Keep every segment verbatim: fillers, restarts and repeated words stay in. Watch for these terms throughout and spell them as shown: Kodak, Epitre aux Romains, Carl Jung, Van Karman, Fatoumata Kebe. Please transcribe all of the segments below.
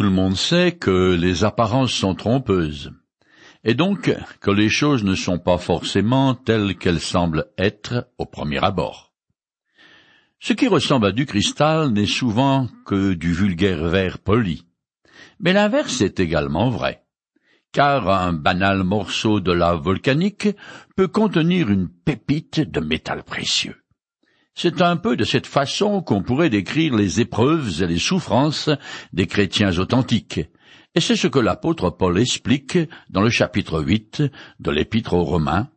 Tout le monde sait que les apparences sont trompeuses, et donc que les choses ne sont pas forcément telles qu'elles semblent être au premier abord. Ce qui ressemble à du cristal n'est souvent que du vulgaire verre poli, mais l'inverse est également vrai, car un banal morceau de lave volcanique peut contenir une pépite de métal précieux. C'est un peu de cette façon qu'on pourrait décrire les épreuves et les souffrances des chrétiens authentiques, et c'est ce que l'apôtre Paul explique dans le chapitre huit de l'Épître aux Romains,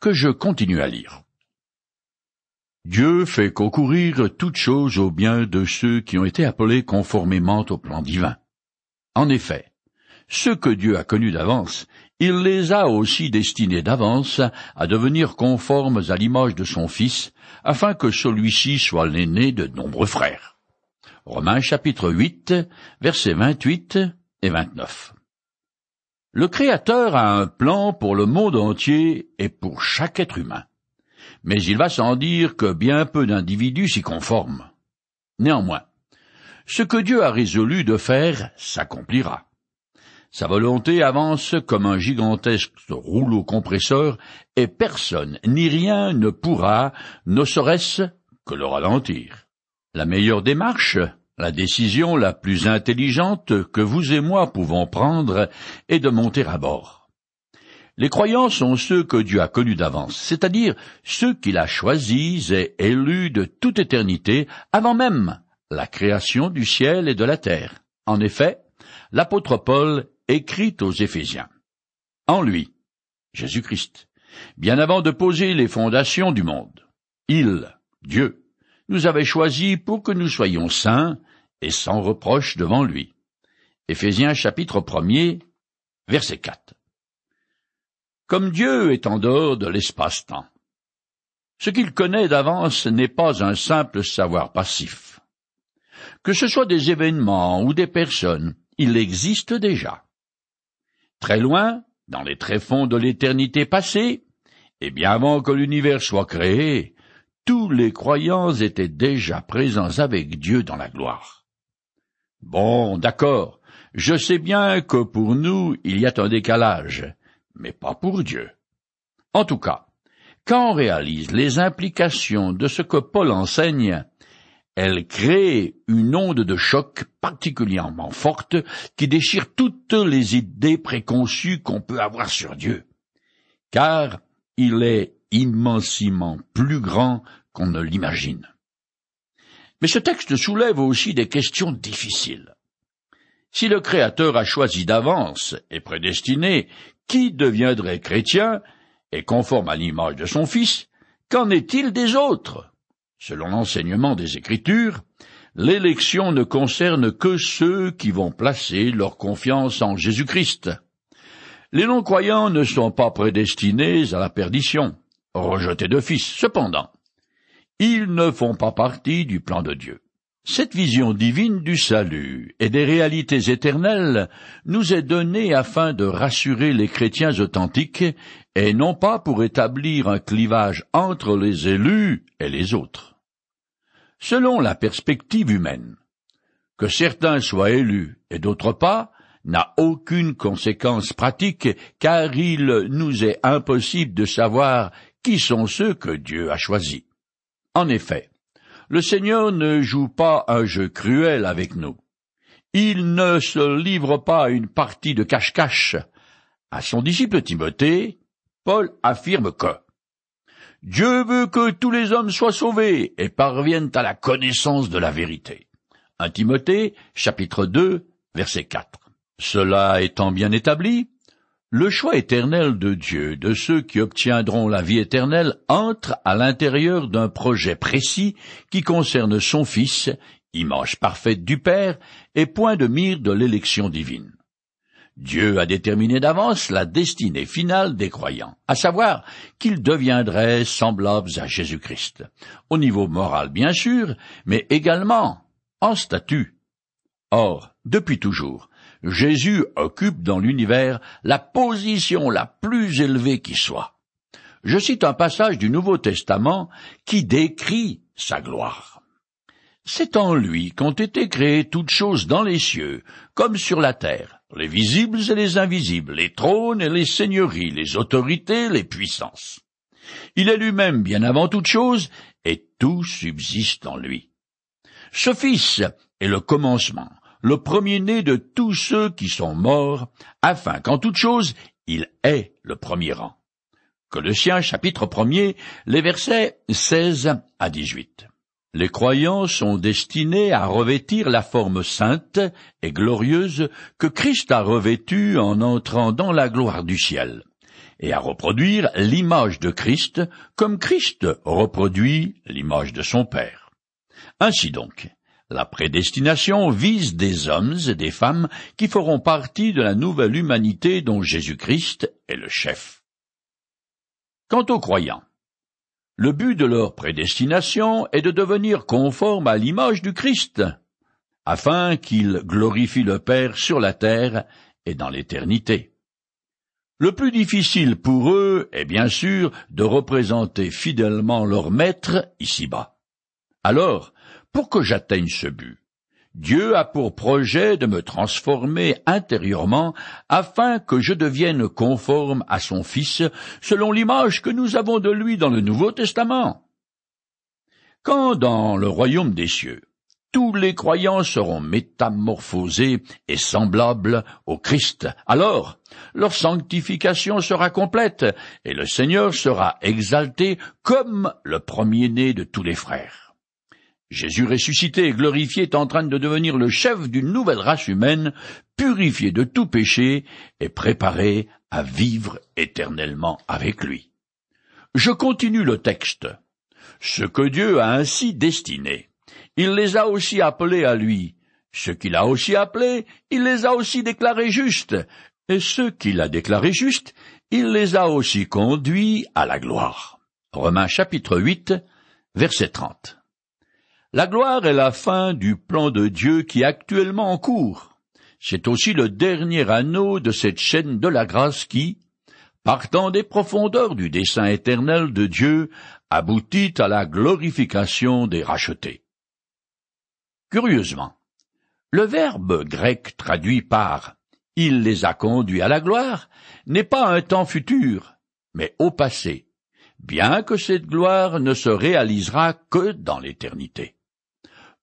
que je continue à lire. « Dieu fait concourir toutes choses au bien de ceux qui ont été appelés conformément au plan divin. En effet, ceux que Dieu a connus d'avance, il les a aussi destinés d'avance à devenir conformes à l'image de son Fils, afin que celui-ci soit l'aîné de nombreux frères. » Romains chapitre huit, versets vingt-huit et vingt-neuf. Le Créateur a un plan pour le monde entier et pour chaque être humain, mais il va sans dire que bien peu d'individus s'y conforment. Néanmoins, ce que Dieu a résolu de faire s'accomplira. Sa volonté avance comme un gigantesque rouleau compresseur, et personne ni rien ne pourra, ne serait-ce que le ralentir. La meilleure démarche, la décision la plus intelligente que vous et moi pouvons prendre, est de monter à bord. Les croyants sont ceux que Dieu a connus d'avance, c'est-à-dire ceux qu'il a choisis et élus de toute éternité, avant même la création du ciel et de la terre. En effet, l'apôtre Paul écrit aux Éphésiens: « En lui, Jésus-Christ, bien avant de poser les fondations du monde, il, Dieu, nous avait choisis pour que nous soyons saints et sans reproche devant lui. » Éphésiens chapitre premier, verset quatre. Comme Dieu est en dehors de l'espace-temps, ce qu'il connaît d'avance n'est pas un simple savoir passif. Que ce soit des événements ou des personnes, il existe déjà. Très loin, dans les tréfonds de l'éternité passée, et bien avant que l'univers soit créé, tous les croyants étaient déjà présents avec Dieu dans la gloire. Bon, d'accord, je sais bien que pour nous, il y a un décalage, mais pas pour Dieu. En tout cas, quand on réalise les implications de ce que Paul enseigne, elle crée une onde de choc particulièrement forte qui déchire toutes les idées préconçues qu'on peut avoir sur Dieu, car il est immensément plus grand qu'on ne l'imagine. Mais ce texte soulève aussi des questions difficiles. Si le Créateur a choisi d'avance et prédestiné qui deviendrait chrétien et conforme à l'image de son Fils, qu'en est-il des autres ? Selon l'enseignement des Écritures, l'élection ne concerne que ceux qui vont placer leur confiance en Jésus-Christ. Les non-croyants ne sont pas prédestinés à la perdition, rejetés d'office. Cependant, ils ne font pas partie du plan de Dieu. Cette vision divine du salut et des réalités éternelles nous est donnée afin de rassurer les chrétiens authentiques et non pas pour établir un clivage entre les élus et les autres. Selon la perspective humaine, que certains soient élus et d'autres pas n'a aucune conséquence pratique, car il nous est impossible de savoir qui sont ceux que Dieu a choisis. En effet, le Seigneur ne joue pas un jeu cruel avec nous. Il ne se livre pas à une partie de cache-cache. À son disciple Timothée, Paul affirme que « Dieu veut que tous les hommes soient sauvés et parviennent à la connaissance de la vérité. » premier Timothée, chapitre deux, verset quatre. Cela étant bien établi, le choix éternel de Dieu de ceux qui obtiendront la vie éternelle entre à l'intérieur d'un projet précis qui concerne son Fils, image parfaite du Père et point de mire de l'élection divine. Dieu a déterminé d'avance la destinée finale des croyants, à savoir qu'ils deviendraient semblables à Jésus-Christ, au niveau moral bien sûr, mais également en statut. Or, depuis toujours, Jésus occupe dans l'univers la position la plus élevée qui soit. Je cite un passage du Nouveau Testament qui décrit sa gloire. C'est en lui qu'ont été créées toutes choses dans les cieux, comme sur la terre, les visibles et les invisibles, les trônes et les seigneuries, les autorités, les puissances. Il est lui-même bien avant toute chose, et tout subsiste en lui. Ce Fils est le commencement, le premier-né de tous ceux qui sont morts, afin qu'en toute chose, il ait le premier rang. Colossiens, chapitre premier, les versets seize à dix-huit. Les croyants sont destinés à revêtir la forme sainte et glorieuse que Christ a revêtue en entrant dans la gloire du ciel, et à reproduire l'image de Christ comme Christ reproduit l'image de son Père. Ainsi donc, la prédestination vise des hommes et des femmes qui feront partie de la nouvelle humanité dont Jésus-Christ est le chef. Quant aux croyants, le but de leur prédestination est de devenir conformes à l'image du Christ, afin qu'ils glorifient le Père sur la terre et dans l'éternité. Le plus difficile pour eux est bien sûr de représenter fidèlement leur Maître ici-bas. Alors, pour que j'atteigne ce but, Dieu a pour projet de me transformer intérieurement afin que je devienne conforme à son Fils selon l'image que nous avons de lui dans le Nouveau Testament. Quand dans le royaume des cieux, tous les croyants seront métamorphosés et semblables au Christ, alors leur sanctification sera complète et le Seigneur sera exalté comme le premier-né de tous les frères. Jésus ressuscité et glorifié est en train de devenir le chef d'une nouvelle race humaine, purifiée de tout péché et préparée à vivre éternellement avec lui. Je continue le texte. Ce que Dieu a ainsi destiné, il les a aussi appelés à lui. Ce qu'il a aussi appelé, il les a aussi déclarés justes. Et ceux qu'il a déclarés justes, il les a aussi conduits à la gloire. Romains chapitre huit, verset trente. La gloire est la fin du plan de Dieu qui est actuellement en cours. C'est aussi le dernier anneau de cette chaîne de la grâce qui, partant des profondeurs du dessein éternel de Dieu, aboutit à la glorification des rachetés. Curieusement, le verbe grec traduit par « il les a conduits à la gloire » n'est pas un temps futur, mais au passé, bien que cette gloire ne se réalisera que dans l'éternité.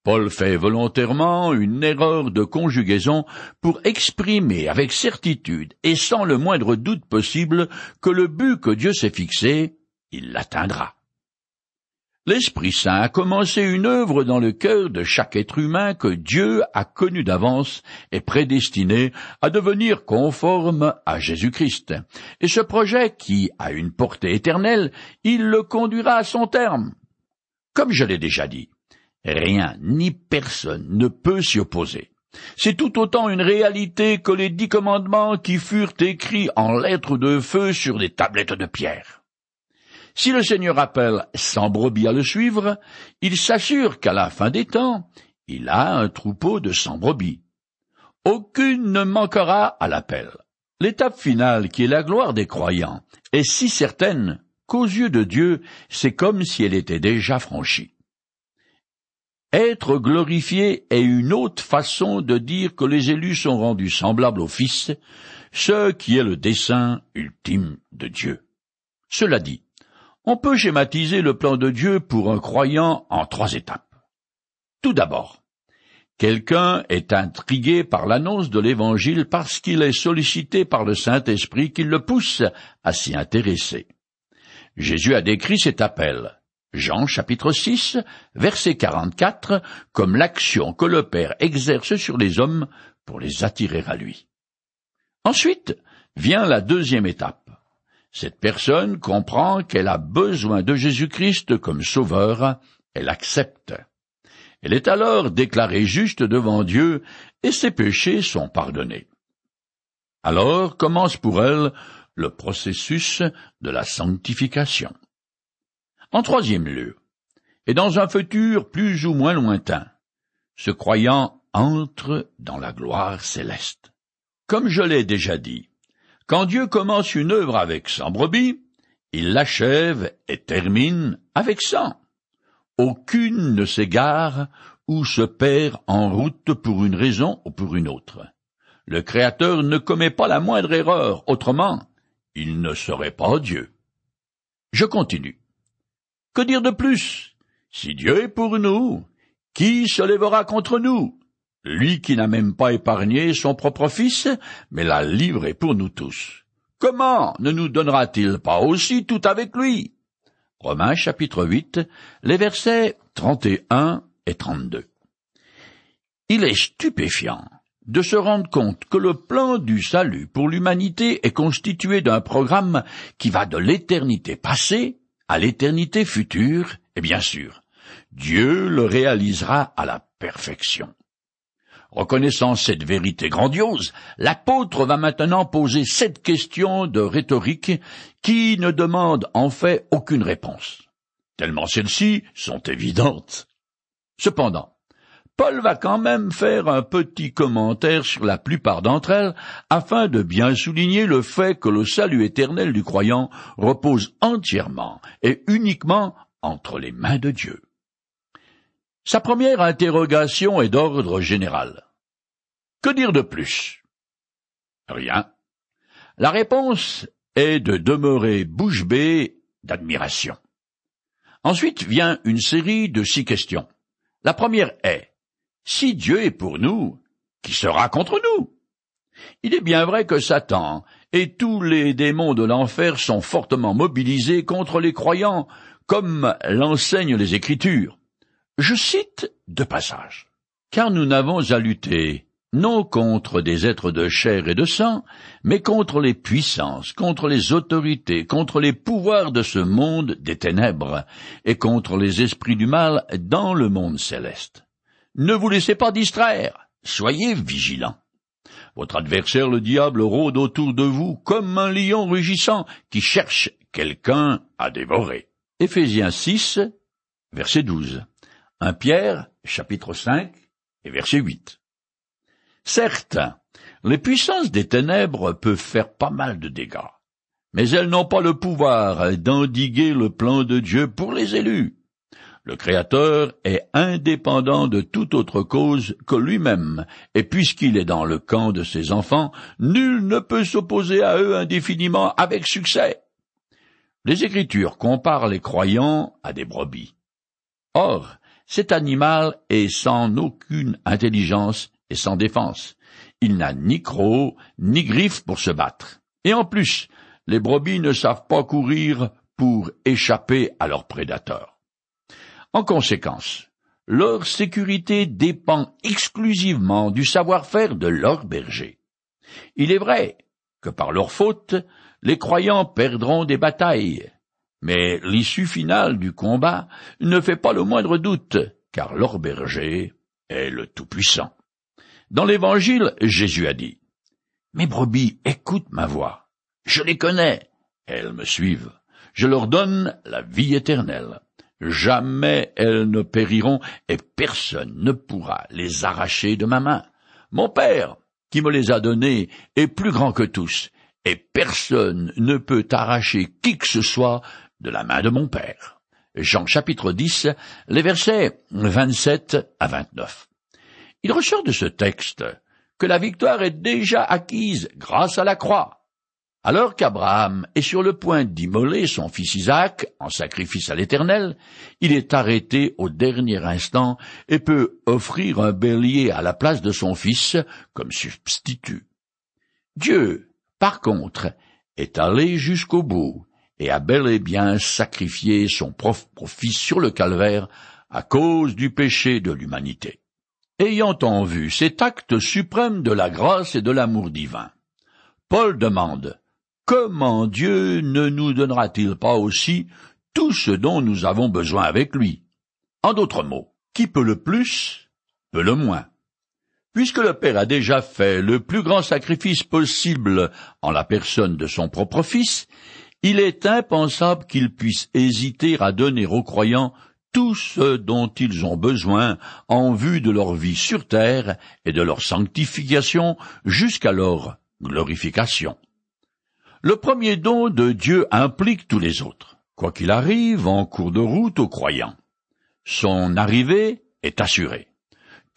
Paul fait volontairement une erreur de conjugaison pour exprimer avec certitude et sans le moindre doute possible que le but que Dieu s'est fixé, il l'atteindra. L'Esprit Saint a commencé une œuvre dans le cœur de chaque être humain que Dieu a connu d'avance et prédestiné à devenir conforme à Jésus-Christ. Et ce projet, qui a une portée éternelle, il le conduira à son terme. Comme je l'ai déjà dit, rien ni personne ne peut s'y opposer. C'est tout autant une réalité que les dix commandements qui furent écrits en lettres de feu sur des tablettes de pierre. Si le Seigneur appelle cent brebis à le suivre, il s'assure qu'à la fin des temps, il a un troupeau de cent brebis. Aucune ne manquera à l'appel. L'étape finale, qui est la gloire des croyants, est si certaine qu'aux yeux de Dieu, c'est comme si elle était déjà franchie. Être glorifié est une autre façon de dire que les élus sont rendus semblables au Fils, ce qui est le dessein ultime de Dieu. Cela dit, on peut schématiser le plan de Dieu pour un croyant en trois étapes. Tout d'abord, quelqu'un est intrigué par l'annonce de l'Évangile parce qu'il est sollicité par le Saint-Esprit qui le pousse à s'y intéresser. Jésus a décrit cet appel. Jean chapitre six, verset quarante-quatre, comme l'action que le Père exerce sur les hommes pour les attirer à lui. Ensuite vient la deuxième étape. Cette personne comprend qu'elle a besoin de Jésus-Christ comme sauveur, elle accepte. Elle est alors déclarée juste devant Dieu et ses péchés sont pardonnés. Alors commence pour elle le processus de la sanctification. En troisième lieu, et dans un futur plus ou moins lointain, ce croyant entre dans la gloire céleste. Comme je l'ai déjà dit, quand Dieu commence une œuvre avec cent brebis, il l'achève et termine avec cent. Aucune ne s'égare, ou se perd en route pour une raison ou pour une autre. Le Créateur ne commet pas la moindre erreur, autrement, il ne serait pas Dieu. Je continue. Que dire de plus? Si Dieu est pour nous, qui se lèvera contre nous? Lui qui n'a même pas épargné son propre Fils, mais l'a livré pour nous tous. Comment ne nous donnera-t-il pas aussi tout avec lui? Romains chapitre huit, les versets trente et un et trente-deux. Il est stupéfiant de se rendre compte que le plan du salut pour l'humanité est constitué d'un programme qui va de l'éternité passée à l'éternité future, et bien sûr, Dieu le réalisera à la perfection. Reconnaissant cette vérité grandiose, l'apôtre va maintenant poser sept questions de rhétorique qui ne demandent en fait aucune réponse, tellement celles-ci sont évidentes. Cependant, Paul va quand même faire un petit commentaire sur la plupart d'entre elles afin de bien souligner le fait que le salut éternel du croyant repose entièrement et uniquement entre les mains de Dieu. Sa première interrogation est d'ordre général. Que dire de plus? Rien. La réponse est de demeurer bouche bée d'admiration. Ensuite vient une série de six questions. La première est « Si Dieu est pour nous, qui sera contre nous ?» Il est bien vrai que Satan et tous les démons de l'enfer sont fortement mobilisés contre les croyants, comme l'enseignent les Écritures. Je cite deux passages. « Car nous n'avons à lutter, non contre des êtres de chair et de sang, mais contre les puissances, contre les autorités, contre les pouvoirs de ce monde des ténèbres, et contre les esprits du mal dans le monde céleste. Ne vous laissez pas distraire, soyez vigilants. Votre adversaire, le diable, rôde autour de vous comme un lion rugissant qui cherche quelqu'un à dévorer. » Éphésiens six, verset douze. premier Pierre, chapitre cinq, et verset huit. Certes, les puissances des ténèbres peuvent faire pas mal de dégâts, mais elles n'ont pas le pouvoir d'endiguer le plan de Dieu pour les élus. Le Créateur est indépendant de toute autre cause que lui-même, et puisqu'il est dans le camp de ses enfants, nul ne peut s'opposer à eux indéfiniment avec succès. Les Écritures comparent les croyants à des brebis. Or, cet animal est sans aucune intelligence et sans défense. Il n'a ni crocs, ni griffes pour se battre. Et en plus, les brebis ne savent pas courir pour échapper à leurs prédateurs. En conséquence, leur sécurité dépend exclusivement du savoir-faire de leur berger. Il est vrai que par leur faute, les croyants perdront des batailles. Mais l'issue finale du combat ne fait pas le moindre doute, car leur berger est le Tout-Puissant. Dans l'Évangile, Jésus a dit « Mes brebis écoutent ma voix, je les connais, elles me suivent, je leur donne la vie éternelle, jamais elles ne périront et personne ne pourra les arracher de ma main. Mon Père, qui me les a donnés, est plus grand que tous, et personne ne peut arracher qui que ce soit de la main de mon Père. » Jean chapitre dix, les versets vingt-sept à vingt-neuf. Il ressort de ce texte que la victoire est déjà acquise grâce à la croix. Alors qu'Abraham est sur le point d'immoler son fils Isaac en sacrifice à l'Éternel, il est arrêté au dernier instant et peut offrir un bélier à la place de son fils comme substitut. Dieu, par contre, est allé jusqu'au bout et a bel et bien sacrifié son propre fils sur le calvaire à cause du péché de l'humanité. Ayant en vue cet acte suprême de la grâce et de l'amour divin, Paul demande « Comment Dieu ne nous donnera-t-il pas aussi tout ce dont nous avons besoin avec lui ?» En d'autres mots, qui peut le plus, peut le moins. Puisque le Père a déjà fait le plus grand sacrifice possible en la personne de son propre Fils, il est impensable qu'il puisse hésiter à donner aux croyants tout ce dont ils ont besoin en vue de leur vie sur terre et de leur sanctification jusqu'à leur glorification. Le premier don de Dieu implique tous les autres, quoi qu'il arrive en cours de route aux croyants. Son arrivée est assurée.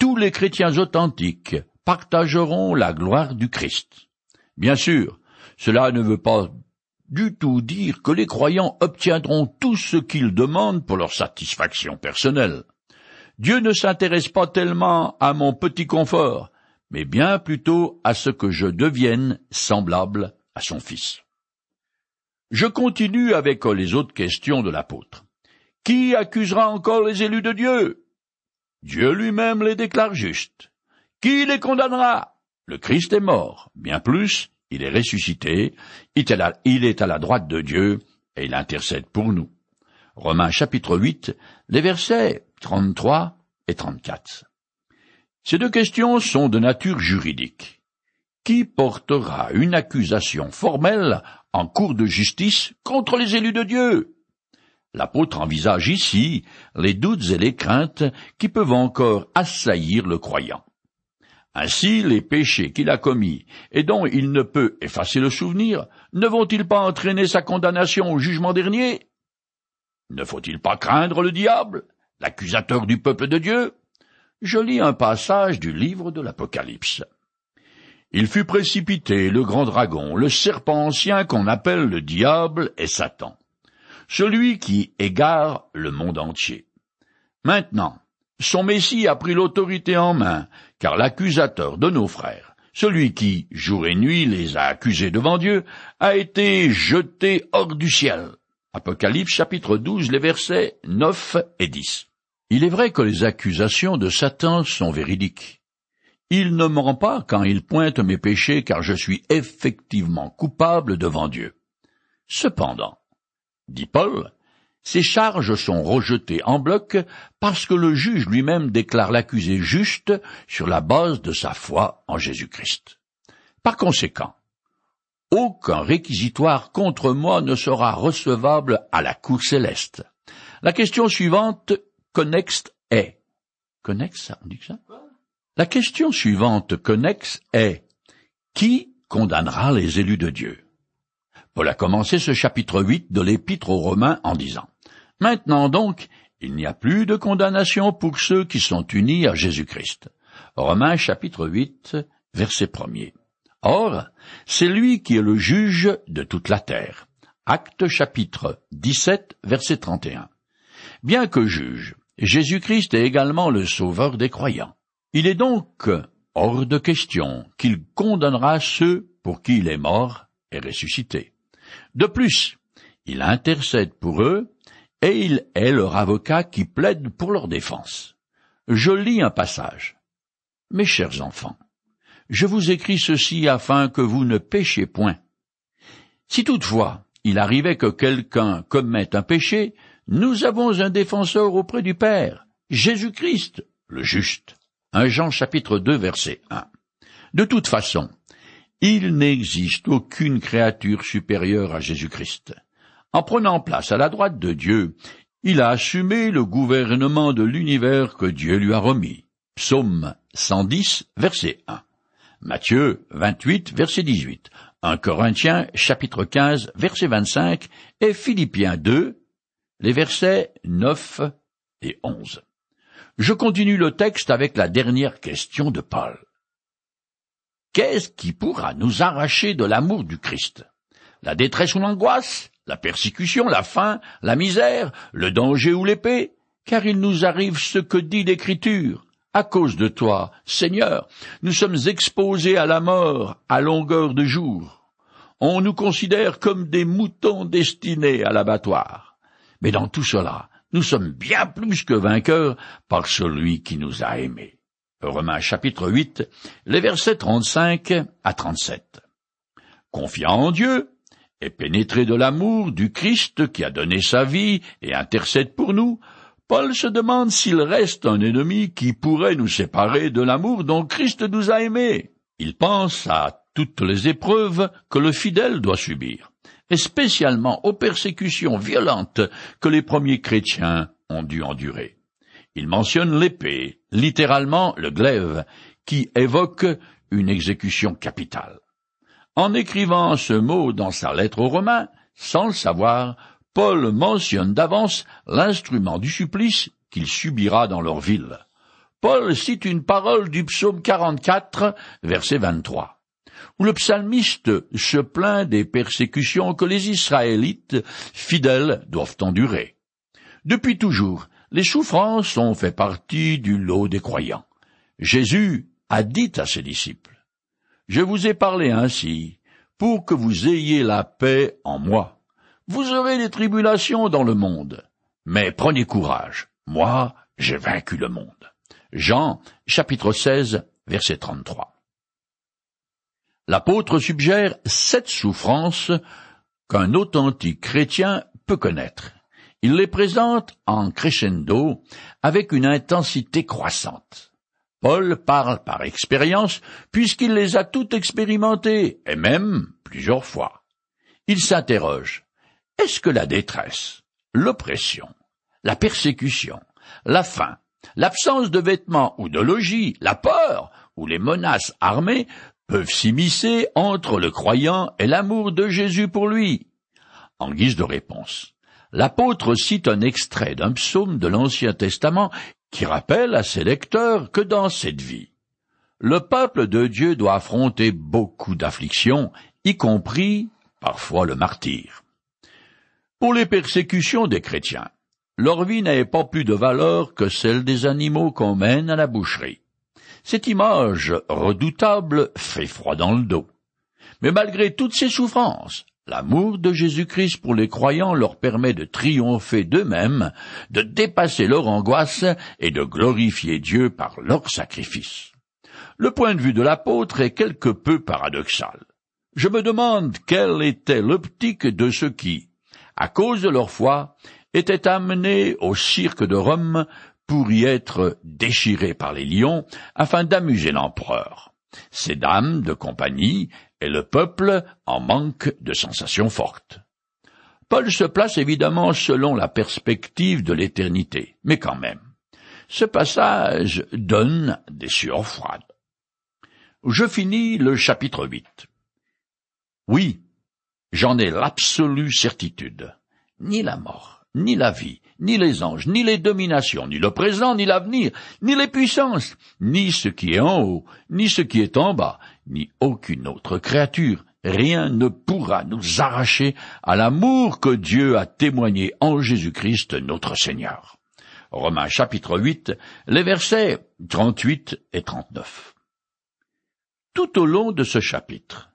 tous les chrétiens authentiques partageront la gloire du Christ. Bien sûr, cela ne veut pas du tout dire que les croyants obtiendront tout ce qu'ils demandent pour leur satisfaction personnelle. Dieu ne s'intéresse pas tellement à mon petit confort, mais bien plutôt à ce que je devienne semblable à son Fils. Je continue avec les autres questions de l'apôtre. « Qui accusera encore les élus de Dieu ?» Dieu lui-même les déclare justes. « Qui les condamnera ?» Le Christ est mort, bien plus, il est ressuscité, il est à la droite de Dieu, et il intercède pour nous. Romains chapitre huit, les versets trente-trois et trente-quatre. Ces deux questions sont de nature juridique. Qui portera une accusation formelle en cour de justice contre les élus de Dieu? L'apôtre envisage ici les doutes et les craintes qui peuvent encore assaillir le croyant. Ainsi, les péchés qu'il a commis et dont il ne peut effacer le souvenir, ne vont-ils pas entraîner sa condamnation au jugement dernier? Ne faut-il pas craindre le diable, l'accusateur du peuple de Dieu? Je lis un passage du livre de l'Apocalypse. « Il fut précipité, le grand dragon, le serpent ancien qu'on appelle le diable et Satan, celui qui égare le monde entier. Maintenant, son Messie a pris l'autorité en main, car l'accusateur de nos frères, celui qui, jour et nuit, les a accusés devant Dieu, a été jeté hors du ciel. » Apocalypse chapitre douze, les versets neuf et dix. Il est vrai que les accusations de Satan sont véridiques. Il ne ment pas quand il pointe mes péchés, car je suis effectivement coupable devant Dieu. Cependant, dit Paul, ces charges sont rejetées en bloc parce que le juge lui-même déclare l'accusé juste sur la base de sa foi en Jésus-Christ. Par conséquent, aucun réquisitoire contre moi ne sera recevable à la cour céleste. La question suivante connexe est. Connexe, ça, on dit que ça? La question suivante connexe est qui condamnera les élus de Dieu? Paul a commencé ce chapitre huit de l'Épître aux Romains en disant « Maintenant donc, il n'y a plus de condamnation pour ceux qui sont unis à Jésus-Christ. » Romains chapitre huit, verset premier. Or, c'est lui qui est le juge de toute la terre. Actes chapitre dix-sept, verset trente et un. Bien que juge, Jésus-Christ est également le sauveur des croyants. Il est donc hors de question qu'il condamnera ceux pour qui il est mort et ressuscité. De plus, il intercède pour eux et il est leur avocat qui plaide pour leur défense. Je lis un passage. « Mes chers enfants, je vous écris ceci afin que vous ne péchiez point. Si toutefois il arrivait que quelqu'un commette un péché, nous avons un défenseur auprès du Père, Jésus-Christ, le juste. » premier Jean chapitre deux, verset un. De toute façon, il n'existe aucune créature supérieure à Jésus-Christ. En prenant place à la droite de Dieu, il a assumé le gouvernement de l'univers que Dieu lui a remis. Psaume cent dix, verset un. Matthieu vingt-huit, verset dix-huit. premier Corinthiens, chapitre quinze, verset vingt-cinq, et Philippiens deux, les versets neuf et onze. Je continue le texte avec la dernière question de Paul. Qu'est-ce qui pourra nous arracher de l'amour du Christ? La détresse ou l'angoisse, la persécution, la faim, la misère, le danger ou l'épée? Car il nous arrive ce que dit l'Écriture. À cause de toi, Seigneur, nous sommes exposés à la mort à longueur de jour. On nous considère comme des moutons destinés à l'abattoir. Mais dans tout cela, nous sommes bien plus que vainqueurs par celui qui nous a aimés. Romains chapitre huit, les versets trente-cinq à trente-sept. Confiant en Dieu et pénétré de l'amour du Christ qui a donné sa vie et intercède pour nous, Paul se demande s'il reste un ennemi qui pourrait nous séparer de l'amour dont Christ nous a aimés. Il pense à toutes les épreuves que le fidèle doit subir, et spécialement aux persécutions violentes que les premiers chrétiens ont dû endurer. Il mentionne l'épée, littéralement le glaive, qui évoque une exécution capitale. En écrivant ce mot dans sa lettre aux Romains, sans le savoir, Paul mentionne d'avance l'instrument du supplice qu'il subira dans leur ville. Paul cite une parole du psaume quarante-quatre, verset vingt-trois, où le psalmiste se plaint des persécutions que les Israélites fidèles doivent endurer. Depuis toujours, les souffrances ont fait partie du lot des croyants. Jésus a dit à ses disciples, « Je vous ai parlé ainsi, pour que vous ayez la paix en moi. Vous aurez des tribulations dans le monde, mais prenez courage, moi j'ai vaincu le monde. » Jean, chapitre seize, verset trente-trois. L'apôtre suggère sept souffrances qu'un authentique chrétien peut connaître. Il les présente en crescendo avec une intensité croissante. Paul parle par expérience puisqu'il les a toutes expérimentées, et même plusieurs fois. Il s'interroge, est-ce que la détresse, l'oppression, la persécution, la faim, l'absence de vêtements ou de logis, la peur ou les menaces armées peuvent s'immiscer entre le croyant et l'amour de Jésus pour lui? En guise de réponse, l'apôtre cite un extrait d'un psaume de l'Ancien Testament qui rappelle à ses lecteurs que dans cette vie, le peuple de Dieu doit affronter beaucoup d'afflictions, y compris parfois le martyre. Pour les persécutions des chrétiens, leur vie n'avait pas plus de valeur que celle des animaux qu'on mène à la boucherie. Cette image redoutable fait froid dans le dos. Mais malgré toutes ces souffrances, l'amour de Jésus-Christ pour les croyants leur permet de triompher d'eux-mêmes, de dépasser leur angoisse et de glorifier Dieu par leur sacrifice. Le point de vue de l'apôtre est quelque peu paradoxal. Je me demande quelle était l'optique de ceux qui, à cause de leur foi, étaient amenés au cirque de Rome pour y être déchirés par les lions afin d'amuser l'empereur. Ces dames de compagnie et le peuple en manque de sensations fortes. Paul se place évidemment selon la perspective de l'éternité, mais quand même, ce passage donne des sueurs froides. Je finis le chapitre huit. Oui, j'en ai l'absolue certitude, ni la mort, ni la vie, ni les anges, ni les dominations, ni le présent, ni l'avenir, ni les puissances, ni ce qui est en haut, ni ce qui est en bas, ni aucune autre créature. Rien ne pourra nous arracher à l'amour que Dieu a témoigné en Jésus-Christ notre Seigneur. Romains chapitre huit, les versets trente-huit et trente-neuf. Tout au long de ce chapitre,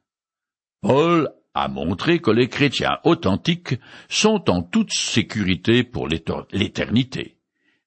Paul a montré que les chrétiens authentiques sont en toute sécurité pour l'éternité,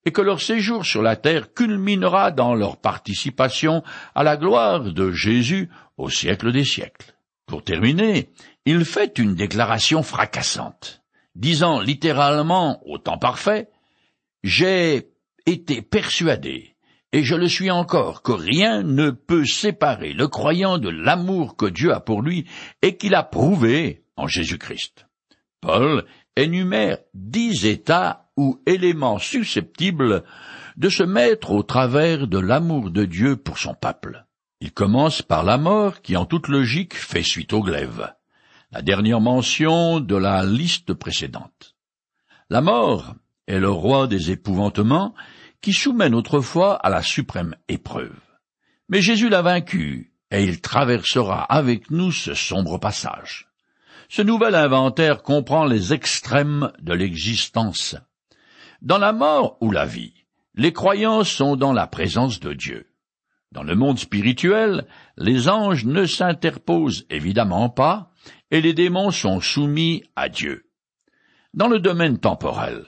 et que leur séjour sur la terre culminera dans leur participation à la gloire de Jésus au siècle des siècles. Pour terminer, il fait une déclaration fracassante, disant littéralement au temps parfait, « J'ai été persuadé, et je le suis encore, que rien ne peut séparer le croyant de l'amour que Dieu a pour lui et qu'il a prouvé en Jésus-Christ. » Paul énumère dix états ou éléments susceptibles de se mettre au travers de l'amour de Dieu pour son peuple. Il commence par la mort qui, en toute logique, fait suite au glaive, la dernière mention de la liste précédente. La mort est le roi des épouvantements qui soumène autrefois à la suprême épreuve. Mais Jésus l'a vaincu, et il traversera avec nous ce sombre passage. Ce nouvel inventaire comprend les extrêmes de l'existence. Dans la mort ou la vie, les croyants sont dans la présence de Dieu. Dans le monde spirituel, les anges ne s'interposent évidemment pas, et les démons sont soumis à Dieu. Dans le domaine temporel,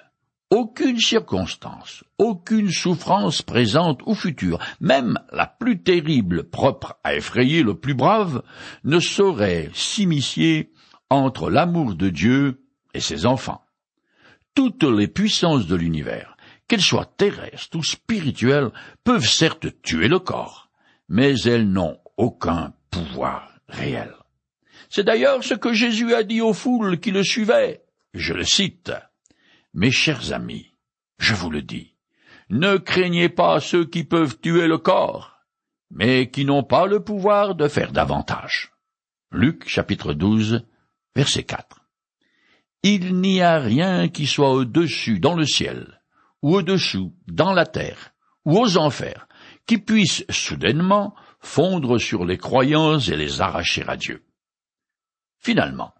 aucune circonstance, aucune souffrance présente ou future, même la plus terrible propre à effrayer le plus brave, ne saurait s'immiscer entre l'amour de Dieu et ses enfants. Toutes les puissances de l'univers, qu'elles soient terrestres ou spirituelles, peuvent certes tuer le corps, mais elles n'ont aucun pouvoir réel. C'est d'ailleurs ce que Jésus a dit aux foules qui le suivaient. Je le cite. « Mes chers amis, je vous le dis, ne craignez pas ceux qui peuvent tuer le corps, mais qui n'ont pas le pouvoir de faire davantage. » Luc, chapitre douze, verset quatre. « Il n'y a rien qui soit au-dessus dans le ciel, ou au-dessous dans la terre, ou aux enfers, qui puisse soudainement fondre sur les croyants et les arracher à Dieu. Finalement,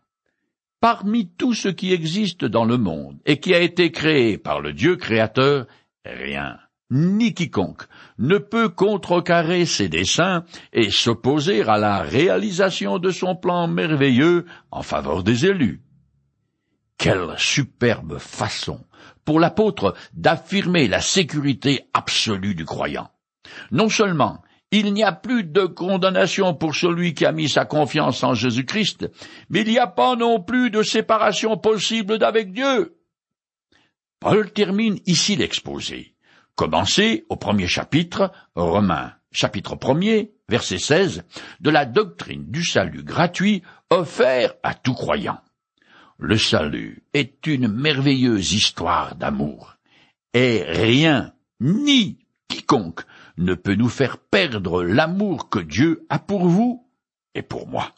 parmi tout ce qui existe dans le monde et qui a été créé par le Dieu créateur, rien, ni quiconque, ne peut contrecarrer ses desseins et s'opposer à la réalisation de son plan merveilleux en faveur des élus. Quelle superbe façon pour l'apôtre d'affirmer la sécurité absolue du croyant. Non seulement il n'y a plus de condamnation pour celui qui a mis sa confiance en Jésus-Christ, mais il n'y a pas non plus de séparation possible d'avec Dieu. Paul termine ici l'exposé. Commencez au premier chapitre, Romains, chapitre premier, verset seize, de la doctrine du salut gratuit offert à tout croyant. Le salut est une merveilleuse histoire d'amour, et rien, ni quiconque, ne peut nous faire perdre l'amour que Dieu a pour vous et pour moi.